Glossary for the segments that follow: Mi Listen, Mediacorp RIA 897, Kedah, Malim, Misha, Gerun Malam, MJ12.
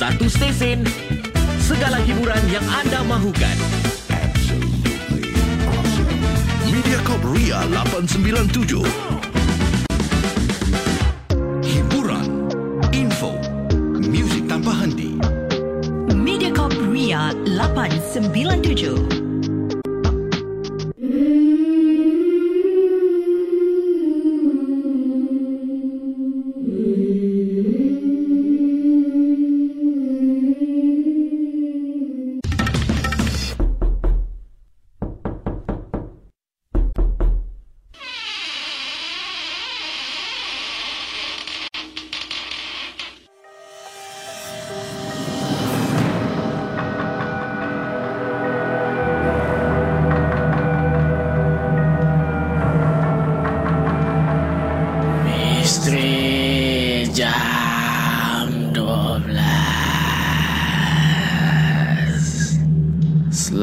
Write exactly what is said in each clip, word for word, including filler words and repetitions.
satu stesen, segala hiburan yang anda mahukan. Absolutely awesome. Mediacorp R I A lapan sembilan tujuh. Hiburan, info, muzik tanpa henti. Mediacorp R I A lapan sembilan tujuh.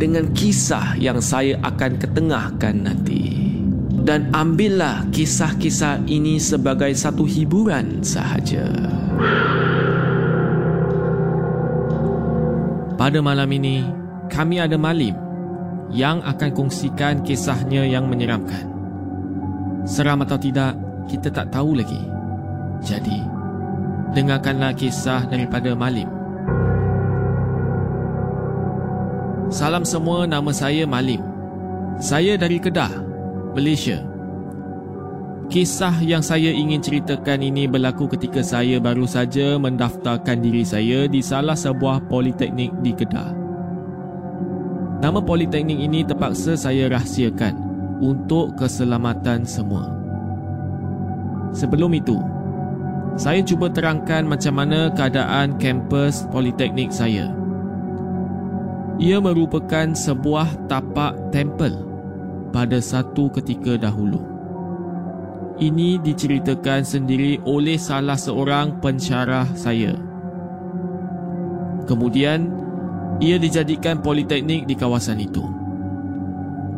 dengan kisah yang saya akan ketengahkan nanti. Dan ambillah kisah-kisah ini sebagai satu hiburan sahaja. Pada malam ini, kami ada Malim yang akan kongsikan kisahnya yang menyeramkan. Seram atau tidak, kita tak tahu lagi. Jadi, dengarkanlah kisah daripada Malim. Salam semua, nama saya Malim. Saya dari Kedah, Malaysia. Kisah yang saya ingin ceritakan ini berlaku ketika saya baru saja mendaftarkan diri saya di salah sebuah politeknik di Kedah. Nama politeknik ini terpaksa saya rahsiakan untuk keselamatan semua. Sebelum itu, saya cuba terangkan macam mana keadaan kampus politeknik saya. Ia merupakan sebuah tapak tempel pada satu ketika dahulu. Ini diceritakan sendiri oleh salah seorang pensyarah saya. Kemudian, ia dijadikan politeknik di kawasan itu.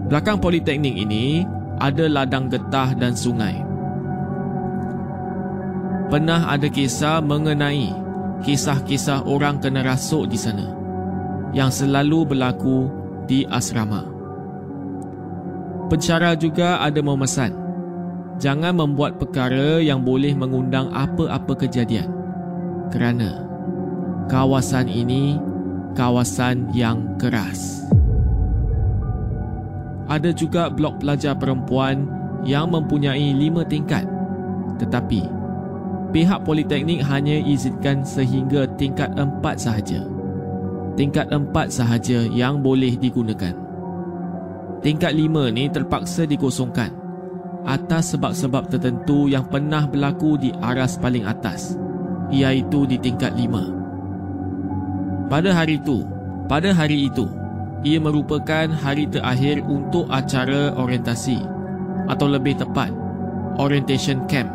Belakang politeknik ini ada ladang getah dan sungai. Pernah ada kisah mengenai kisah-kisah orang kena rasuk di sana yang selalu berlaku di asrama. Pensyarah juga ada memesan, jangan membuat perkara yang boleh mengundang apa-apa kejadian, kerana kawasan ini kawasan yang keras. Ada juga blok pelajar perempuan yang mempunyai lima tingkat, tetapi pihak politeknik hanya izinkan sehingga tingkat empat sahaja. Tingkat empat sahaja yang boleh digunakan. Tingkat lima ni terpaksa dikosongkan atas sebab-sebab tertentu yang pernah berlaku di aras paling atas, iaitu di tingkat lima. Pada hari itu, pada hari itu, ia merupakan hari terakhir untuk acara orientasi, atau lebih tepat, orientation camp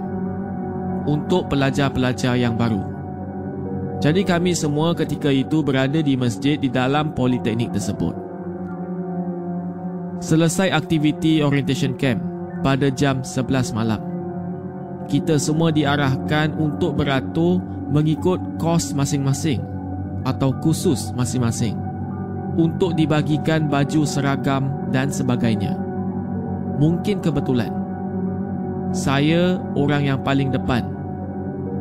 untuk pelajar-pelajar yang baru. Jadi kami semua ketika itu berada di masjid di dalam politeknik tersebut. Selesai aktiviti orientation camp pada jam sebelas malam. Kita semua diarahkan untuk beratur mengikut kos masing-masing atau kursus masing-masing untuk dibagikan baju seragam dan sebagainya. Mungkin kebetulan saya orang yang paling depan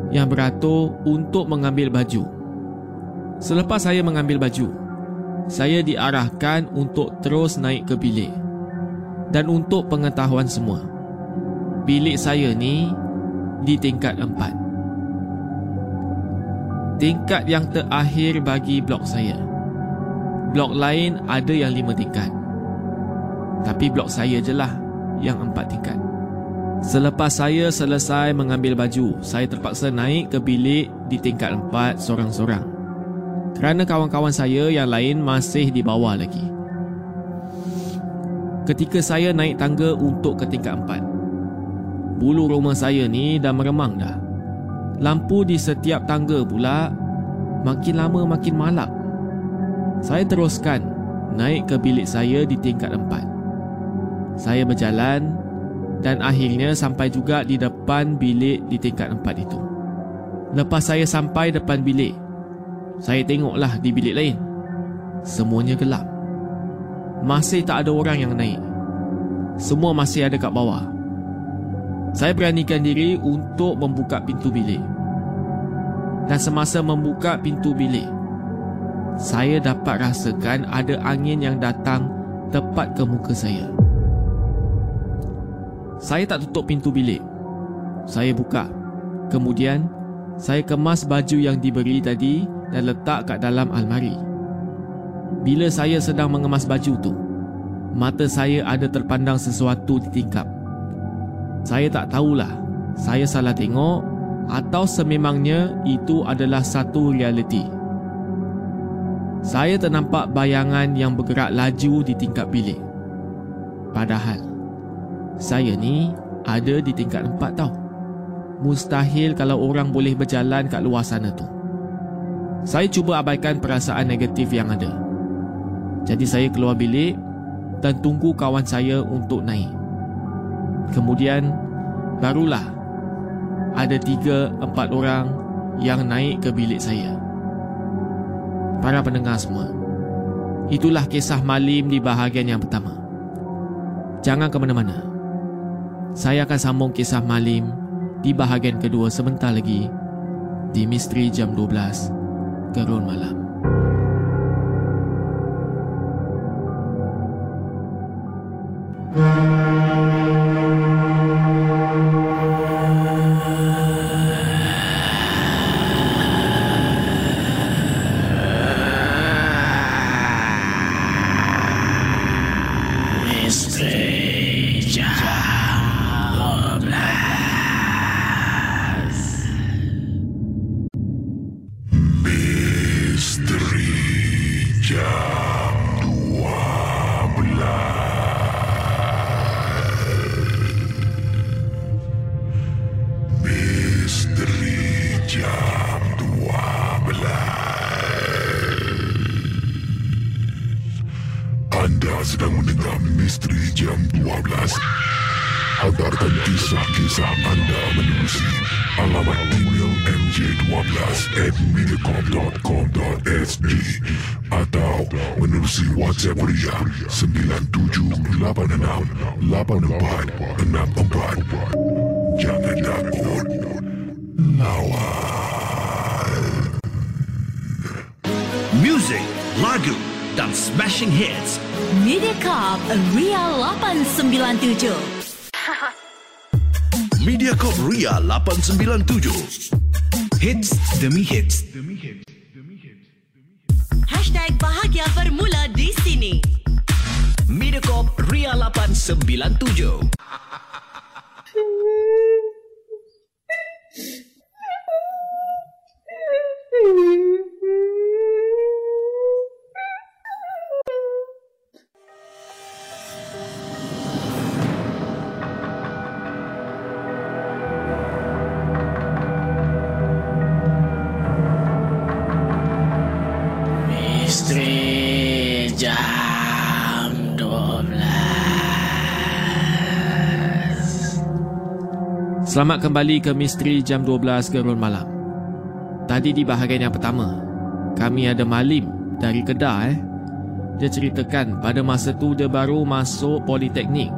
yang beratur untuk mengambil baju. Selepas saya mengambil baju, saya diarahkan untuk terus naik ke bilik. Dan untuk pengetahuan semua, bilik saya ni di tingkat empat. Tingkat yang terakhir bagi blok saya. Blok lain ada yang lima tingkat. Tapi blok saya je lah yang empat tingkat. Selepas saya selesai mengambil baju, saya terpaksa naik ke bilik di tingkat empat sorang-sorang, kerana kawan-kawan saya yang lain masih di bawah lagi. Ketika saya naik tangga untuk ke tingkat empat, bulu rumah saya ni dah meremang dah. Lampu di setiap tangga pula makin lama makin malap. Saya teruskan naik ke bilik saya di tingkat empat. Saya berjalan dan akhirnya sampai juga di depan bilik di tingkat empat itu. Lepas saya sampai depan bilik, saya tengoklah di bilik lain. Semuanya gelap. Masih tak ada orang yang naik. Semua masih ada kat bawah. Saya beranikan diri untuk membuka pintu bilik. Dan semasa membuka pintu bilik, saya dapat rasakan ada angin yang datang tepat ke muka saya. Saya tak tutup pintu bilik. Saya buka. Kemudian, saya kemas baju yang diberi tadi dan letak kat dalam almari. Bila saya sedang mengemas baju tu, mata saya ada terpandang sesuatu di tingkap. Saya tak tahulah saya salah tengok atau sememangnya itu adalah satu realiti. Saya ternampak bayangan yang bergerak laju di tingkap bilik. Padahal saya ni ada di tingkat empat tau. Mustahil kalau orang boleh berjalan kat luar sana tu. Saya cuba abaikan perasaan negatif yang ada. Jadi saya keluar bilik dan tunggu kawan saya untuk naik. Kemudian barulah ada tiga, empat orang yang naik ke bilik saya. Para pendengar semua, itulah kisah Malim di bahagian yang pertama. Jangan ke mana-mana. Saya akan sambung kisah Malim di bahagian kedua sebentar lagi di Misteri Jam dua belas Gerun Malam. Hantarkan kisah-kisah anda menerusi alamat email m j one two at mediacorp dot com dot s g atau menerusi WhatsApp R I A sembilan tujuh lapan enam lapan empat enam empat. Jangan takut, lawan. Music, lagu dan smashing hits Mediacorp R I A lapan sembilan tujuh. Mediacorp R I A lapan sembilan tujuh. Hits demi hits. Hashtag bahagia bermula di sini. Mediacorp R I A lapan sembilan tujuh. Selamat kembali ke Misteri Jam dua belas Gerun Malam. Tadi di bahagian yang pertama, kami ada Malim dari Kedah eh. Dia ceritakan pada masa tu dia baru masuk Politeknik.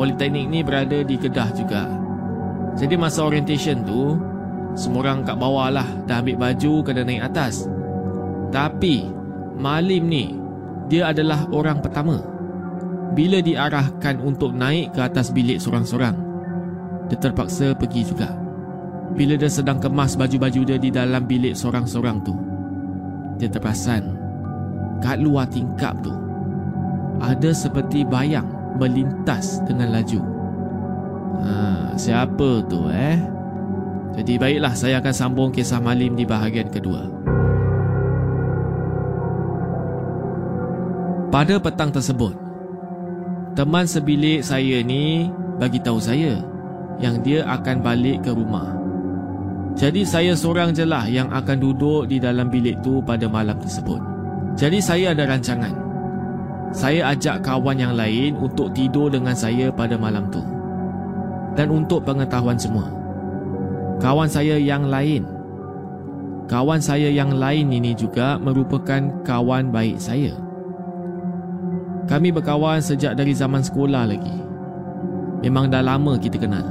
Politeknik ni berada di Kedah juga. Jadi masa orientation tu, semua orang kat bawah lah dah ambil baju kena naik atas. Tapi Malim ni, dia adalah orang pertama bila diarahkan untuk naik ke atas bilik sorang-sorang. Dia terpaksa pergi juga bila dia sedang kemas baju-baju dia di dalam bilik sorang-sorang tu. Dia terperasan kat luar tingkap tu ada seperti bayang melintas dengan laju. Ha, siapa tu eh? Jadi baiklah, saya akan sambung kisah Malim di bahagian kedua. Pada petang tersebut, teman sebilik saya ni bagi tahu saya yang dia akan balik ke rumah. Jadi saya seorang je lah yang akan duduk di dalam bilik tu pada malam tersebut. Jadi saya ada rancangan. Saya ajak kawan yang lain untuk tidur dengan saya pada malam tu. Dan untuk pengetahuan semua, Kawan saya yang lain Kawan saya yang lain ini juga merupakan kawan baik saya. Kami berkawan sejak dari zaman sekolah lagi. Memang dah lama kita kenal.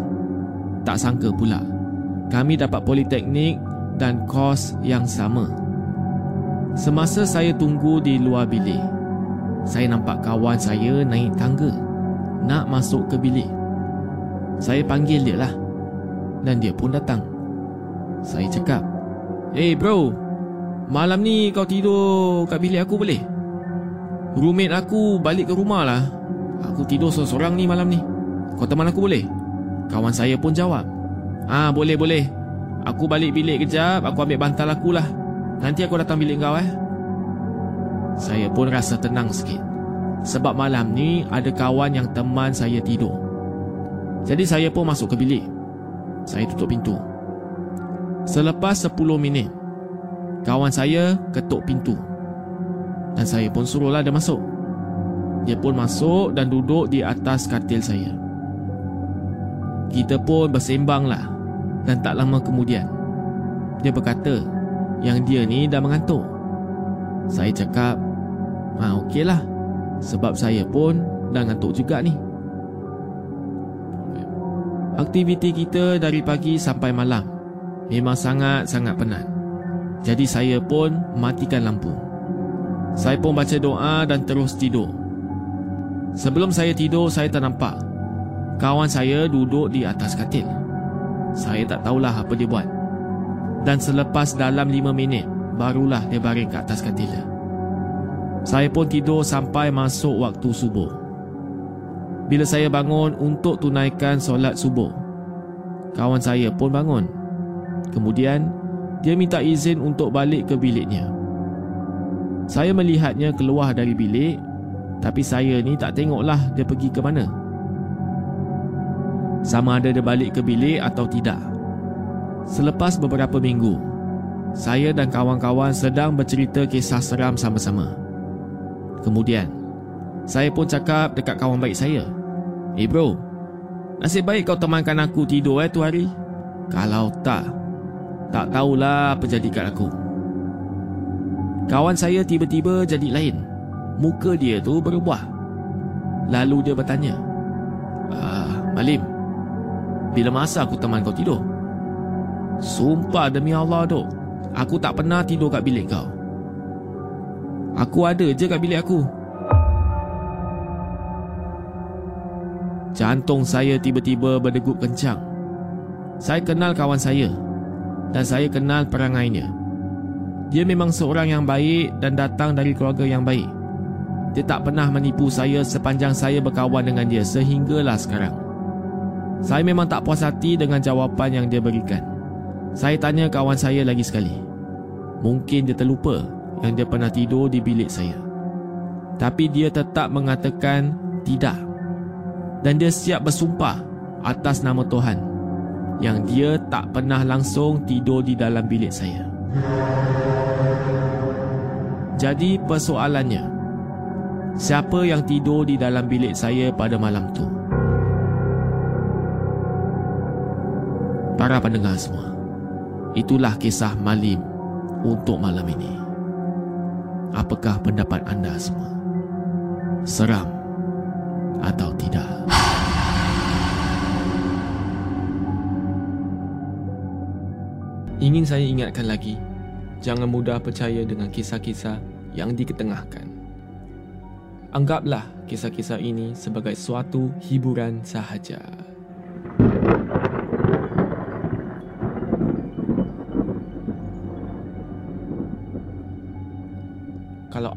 Tak sangka pula kami dapat politeknik dan kos yang sama. Semasa saya tunggu di luar bilik, saya nampak kawan saya naik tangga nak masuk ke bilik. Saya panggil dia lah, dan dia pun datang. Saya cakap, "Eh hey bro, malam ni kau tidur kat bilik aku boleh? Roommate aku balik ke rumah lah. Aku tidur seorang-seorang ni malam ni. Kau teman aku boleh?" Kawan saya pun jawab, "Ah, boleh boleh. Aku balik bilik kejap. Aku ambil bantal aku lah. Nanti aku datang bilik kau eh." Saya pun rasa tenang sikit, sebab malam ni ada kawan yang teman saya tidur. Jadi saya pun masuk ke bilik. Saya tutup pintu. Selepas sepuluh minit, kawan saya ketuk pintu, dan saya pun suruhlah dia masuk. Dia pun masuk dan duduk di atas katil saya. Kita pun bersembanglah, dan tak lama kemudian dia berkata yang dia ni dah mengantuk. Saya cakap, "Ha, okeylah, sebab saya pun dah ngantuk juga ni." Aktiviti kita dari pagi sampai malam memang sangat-sangat penat. Jadi saya pun matikan lampu. Saya pun baca doa dan terus tidur. Sebelum saya tidur, saya ternampak kawan saya duduk di atas katil. Saya tak tahulah apa dia buat. Dan selepas dalam lima minit, barulah dia baring ke atas katil dia. Saya pun tidur sampai masuk waktu subuh. Bila saya bangun untuk tunaikan solat subuh, kawan saya pun bangun. Kemudian, dia minta izin untuk balik ke biliknya. Saya melihatnya keluar dari bilik, tapi saya ni tak tengoklah dia pergi ke mana. Sama ada dia balik ke bilik atau tidak. Selepas beberapa minggu, saya dan kawan-kawan sedang bercerita kisah seram sama-sama. Kemudian, saya pun cakap dekat kawan baik saya, "Eh bro, nasib baik kau temankan aku tidur eh tu hari. Kalau tak, tak tahulah apa jadi kat aku." Kawan saya tiba-tiba jadi lain. Muka dia tu berubah. Lalu dia bertanya, "Ah, Malim, bila masa aku teman kau tidur? Sumpah demi Allah dok, aku tak pernah tidur kat bilik kau. Aku ada je kat bilik aku." Jantung saya tiba-tiba berdegup kencang. Saya kenal kawan saya, dan saya kenal perangainya. Dia memang seorang yang baik dan datang dari keluarga yang baik. Dia tak pernah menipu saya sepanjang saya berkawan dengan dia sehinggalah sekarang. Saya memang tak puas hati dengan jawapan yang dia berikan. Saya tanya kawan saya lagi sekali. Mungkin dia terlupa yang dia pernah tidur di bilik saya. Tapi dia tetap mengatakan tidak. Dan dia siap bersumpah atas nama Tuhan yang dia tak pernah langsung tidur di dalam bilik saya. Jadi persoalannya, siapa yang tidur di dalam bilik saya pada malam tu? Para pendengar semua, itulah kisah Malim untuk malam ini. Apakah pendapat anda semua? Seram atau tidak? Ingin saya ingatkan lagi jangan mudah percaya dengan kisah-kisah yang diketengahkan. Anggaplah kisah-kisah ini sebagai suatu hiburan sahaja. Kalau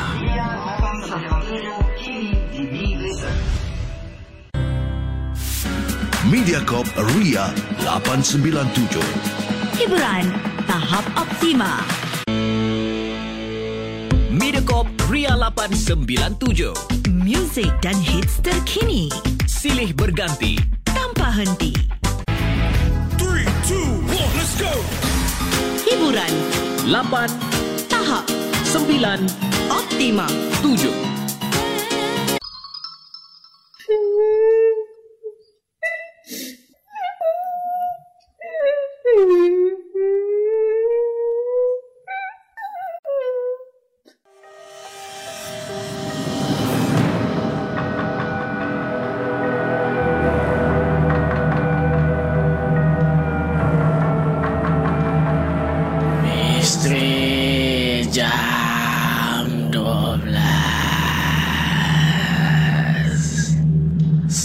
Mediacorp R I A lapan sembilan tujuh. Hiburan tahap optima. Mediacorp R I A lapan sembilan tujuh. Music dan hits terkini. Silih berganti tanpa henti. three, two, one, let's go. Hiburan lapan tahap sembilan optima tujuh.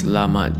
Selamat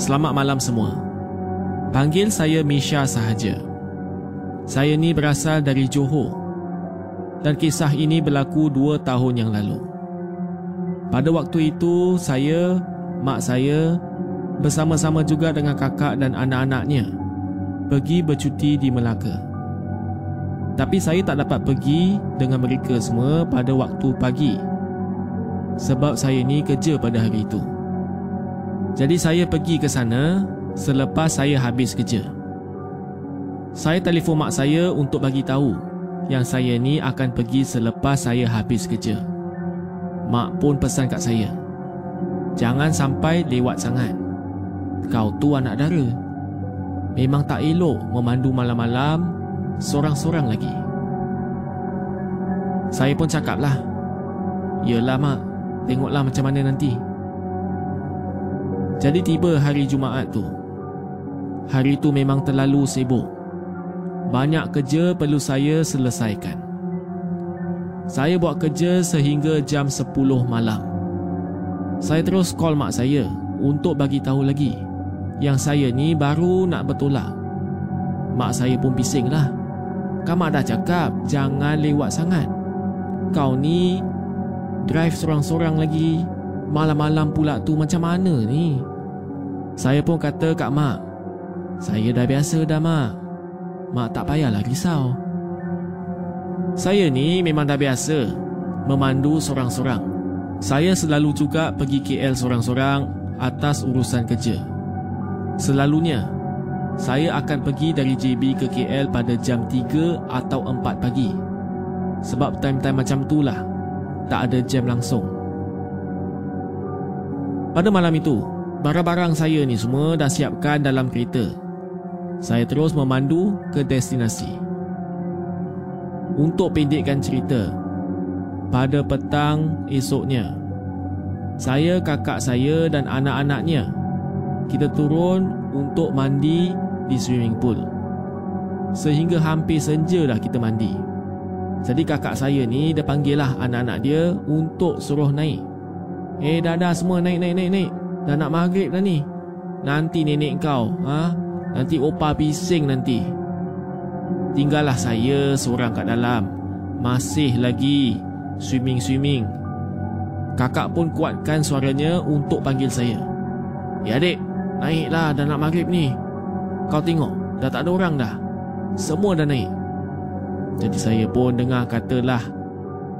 Selamat malam semua. Panggil saya Misha sahaja. Saya ni berasal dari Johor dan kisah ini berlaku dua tahun yang lalu. Pada waktu itu, saya, mak saya bersama-sama juga dengan kakak dan anak-anaknya pergi bercuti di Melaka. Tapi saya tak dapat pergi dengan mereka semua pada waktu pagi. sebab saya ni kerja pada hari itu. Jadi saya pergi ke sana selepas saya habis kerja. Saya telefon mak saya untuk bagi tahu yang saya ni akan pergi selepas saya habis kerja. Mak pun pesan kat saya, jangan sampai lewat sangat. Kau tu anak dara. Memang tak elok memandu malam-malam sorang-sorang lagi. Saya pun cakap lah, yelah mak, tengoklah macam mana nanti. Jadi tiba hari Jumaat tu. Hari tu memang terlalu sibuk. Banyak kerja perlu saya selesaikan. Saya buat kerja sehingga jam sepuluh malam. Saya terus call mak saya untuk bagi tahu lagi yang saya ni baru nak bertolak. Mak saya pun bising lah, kan mak dah cakap jangan lewat sangat. Kau ni drive sorang-sorang lagi, malam-malam pula tu macam mana ni? Saya pun kata kat mak, saya dah biasa dah mak. Mak tak payahlah risau. Saya ni memang dah biasa memandu sorang-sorang. Saya selalu juga pergi K L sorang-sorang atas urusan kerja. Selalunya saya akan pergi dari J B ke K L pada jam tiga atau empat pagi. Sebab time-time macam tu lah, tak ada jam langsung. Pada malam itu, barang-barang saya ni semua dah siapkan dalam kereta. Saya terus memandu ke destinasi. Untuk pendekkan cerita, pada petang esoknya, saya, kakak saya dan anak-anaknya, kita turun untuk mandi di swimming pool. Sehingga hampir senja dah kita mandi. Jadi kakak saya ni dia panggil lah anak-anak dia untuk suruh naik. Eh dah dah semua naik naik naik naik. Dah nak maghrib dah ni. Nanti nenek kau, ha? Nanti opa bising nanti. Tinggallah saya seorang kat dalam. Masih lagi swimming-swimming. Kakak pun kuatkan suaranya untuk panggil saya. Ya adik, naiklah dah nak maghrib ni. Kau tengok, dah tak ada orang dah. Semua dah naik. Jadi saya pun dengar katalah,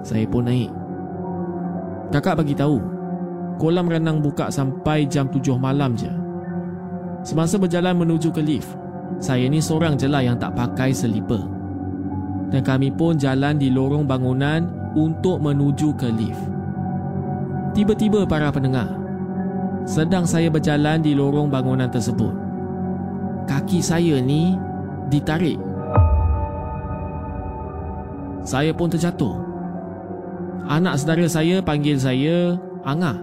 saya pun naik. Kakak bagi tahu, kolam renang buka sampai jam tujuh malam je. Semasa berjalan menuju ke lift, saya ni seorang je lah yang tak pakai selipar. Dan kami pun jalan di lorong bangunan untuk menuju ke lift. Tiba-tiba para pendengar, sedang saya berjalan di lorong bangunan tersebut, kaki saya ni ditarik. Saya pun terjatuh. Anak saudara saya panggil saya Angah.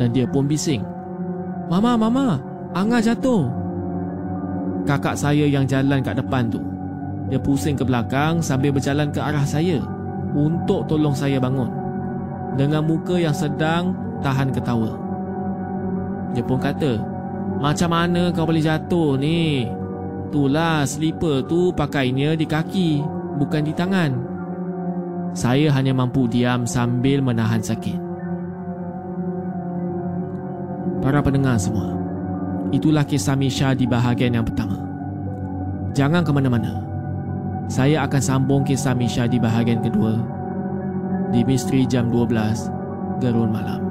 Dan dia pun bising, Mama, Mama, Angah jatuh. Kakak saya yang jalan kat depan tu, dia pusing ke belakang sambil berjalan ke arah saya untuk tolong saya bangun dengan muka yang sedang tahan ketawa. Dia pun kata, macam mana kau boleh jatuh ni? Itulah selipar tu pakainya di kaki, bukan di tangan. Saya hanya mampu diam sambil menahan sakit. Para pendengar semua, itulah kisah Misha di bahagian yang pertama. Jangan ke mana-mana. Saya akan sambung kisah Misha di bahagian kedua di Misteri Jam dua belas Gerun Malam.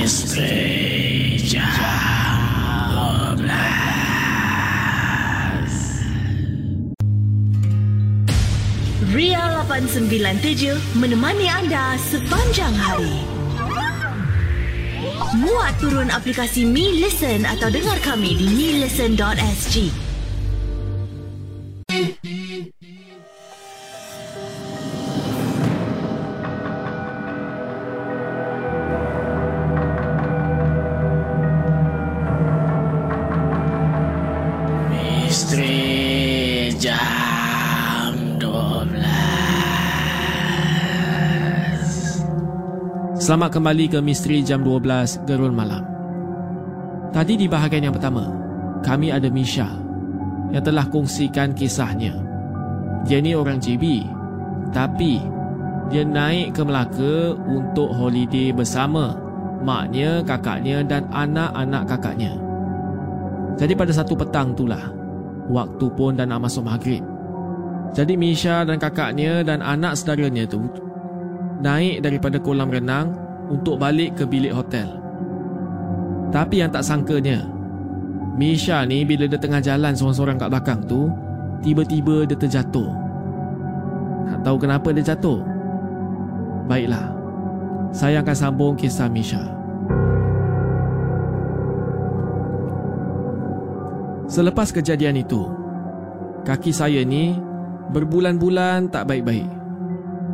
Misteri Jam dua belas. R I A lapan sembilan tujuh menemani anda sepanjang hari. Muat turun aplikasi Mi Listen atau dengar kami di mi listen dot s g. Selamat kembali ke Misteri Jam dua belas Gerun Malam. Tadi di bahagian yang pertama, kami ada Misha yang telah kongsikan kisahnya. Dia ni orang J B, tapi dia naik ke Melaka untuk holiday bersama maknya, kakaknya dan anak-anak kakaknya. Jadi pada satu petang itulah, waktu pun dah nak masuk maghrib, jadi Misha dan kakaknya dan anak saudaranya tu naik daripada kolam renang untuk balik ke bilik hotel. Tapi yang tak sangkanya, Misha ni bila dia tengah jalan seorang-seorang kat belakang tu, tiba-tiba dia terjatuh. Tak tahu kenapa dia jatuh. Baiklah, saya akan sambung kisah Misha. Selepas kejadian itu, kaki saya ni berbulan-bulan tak baik-baik,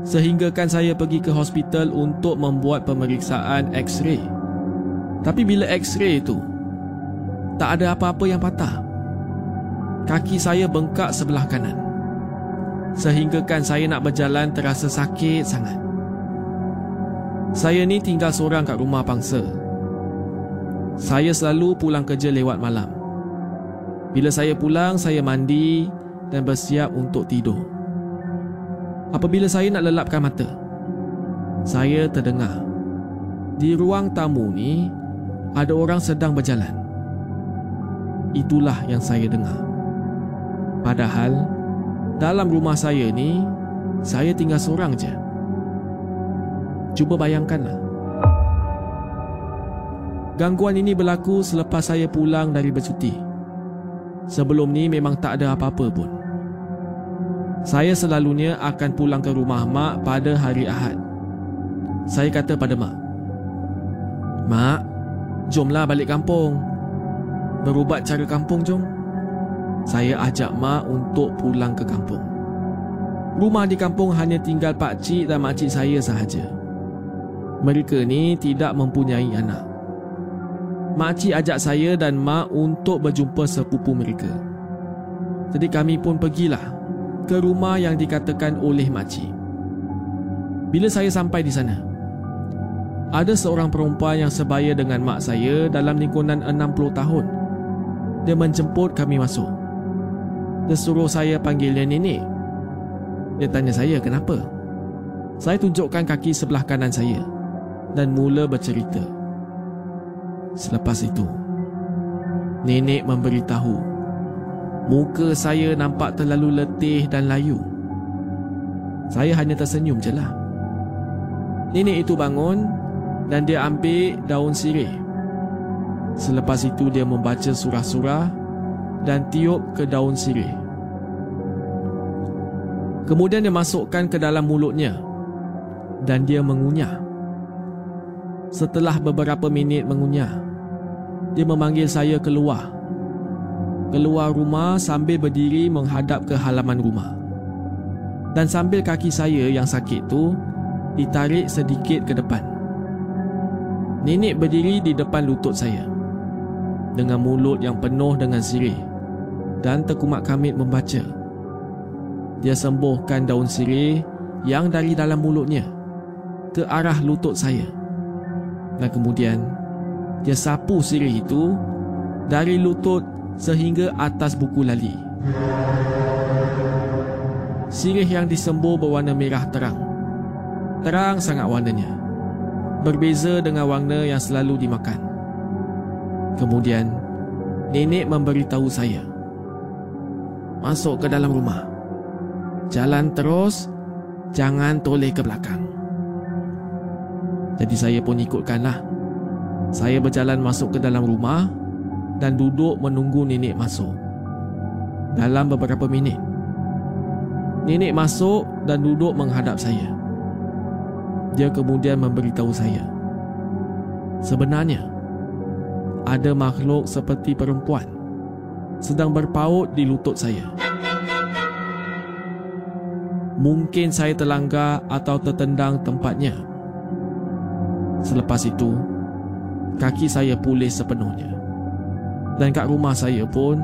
sehinggakan saya pergi ke hospital untuk membuat pemeriksaan X-ray. Tapi bila X-ray tu, tak ada apa-apa yang patah. Kaki saya bengkak sebelah kanan, sehinggakan saya nak berjalan terasa sakit sangat. Saya ni tinggal seorang kat rumah pangsa. Saya selalu pulang kerja lewat malam. Bila saya pulang, saya mandi dan bersiap untuk tidur. Apabila saya nak lelapkan mata, saya terdengar di ruang tamu ni ada orang sedang berjalan. Itulah yang saya dengar. Padahal dalam rumah saya ni, saya tinggal seorang je. Cuba bayangkanlah. Gangguan ini berlaku selepas saya pulang dari bercuti. Sebelum ni memang tak ada apa-apa pun. Saya selalunya akan pulang ke rumah mak pada hari Ahad. Saya kata pada mak, "Mak, jomlah balik kampung, berubat cara kampung jom." Saya ajak mak untuk pulang ke kampung. Rumah di kampung hanya tinggal pakcik dan makcik saya sahaja. Mereka ni tidak mempunyai anak. Makcik ajak saya dan mak untuk berjumpa sepupu mereka. Jadi kami pun pergilah ke rumah yang dikatakan oleh makcik. Bila saya sampai di sana, ada seorang perempuan yang sebaya dengan mak saya dalam lingkungan enam puluh tahun. Dia menjemput kami masuk. Dia suruh saya panggil dia nenek. Dia tanya saya kenapa. Saya tunjukkan kaki sebelah kanan saya dan mula bercerita. Selepas itu, nenek memberitahu muka saya nampak terlalu letih dan layu. Saya hanya tersenyum je lah. Nenek itu bangun dan dia ambil daun sirih. Selepas itu dia membaca surah-surah dan tiup ke daun sirih. Kemudian dia masukkan ke dalam mulutnya dan dia mengunyah. Setelah beberapa minit mengunyah, dia memanggil saya keluar. Keluar rumah sambil berdiri menghadap ke halaman rumah. Dan sambil kaki saya yang sakit tu ditarik sedikit ke depan. Nenek berdiri di depan lutut saya dengan mulut yang penuh dengan sirih dan tekumat kamit membaca. Dia sembuhkan daun sirih yang dari dalam mulutnya ke arah lutut saya, dan kemudian dia sapu sirih itu dari lutut sehingga atas buku lali. Sirih yang disembuh berwarna merah terang. Terang sangat warnanya, berbeza dengan warna yang selalu dimakan. Kemudian nenek memberitahu saya masuk ke dalam rumah. Jalan terus, jangan toleh ke belakang. Jadi saya pun ikutkanlah. Saya berjalan masuk ke dalam rumah dan duduk menunggu nenek masuk. Dalam beberapa minit, nenek masuk dan duduk menghadap saya. Dia kemudian memberitahu saya, sebenarnya ada makhluk seperti perempuan sedang berpaut di lutut saya. Mungkin saya terlanggar atau tertendang tempatnya. Selepas itu, kaki saya pulih sepenuhnya. Dan kat rumah saya pun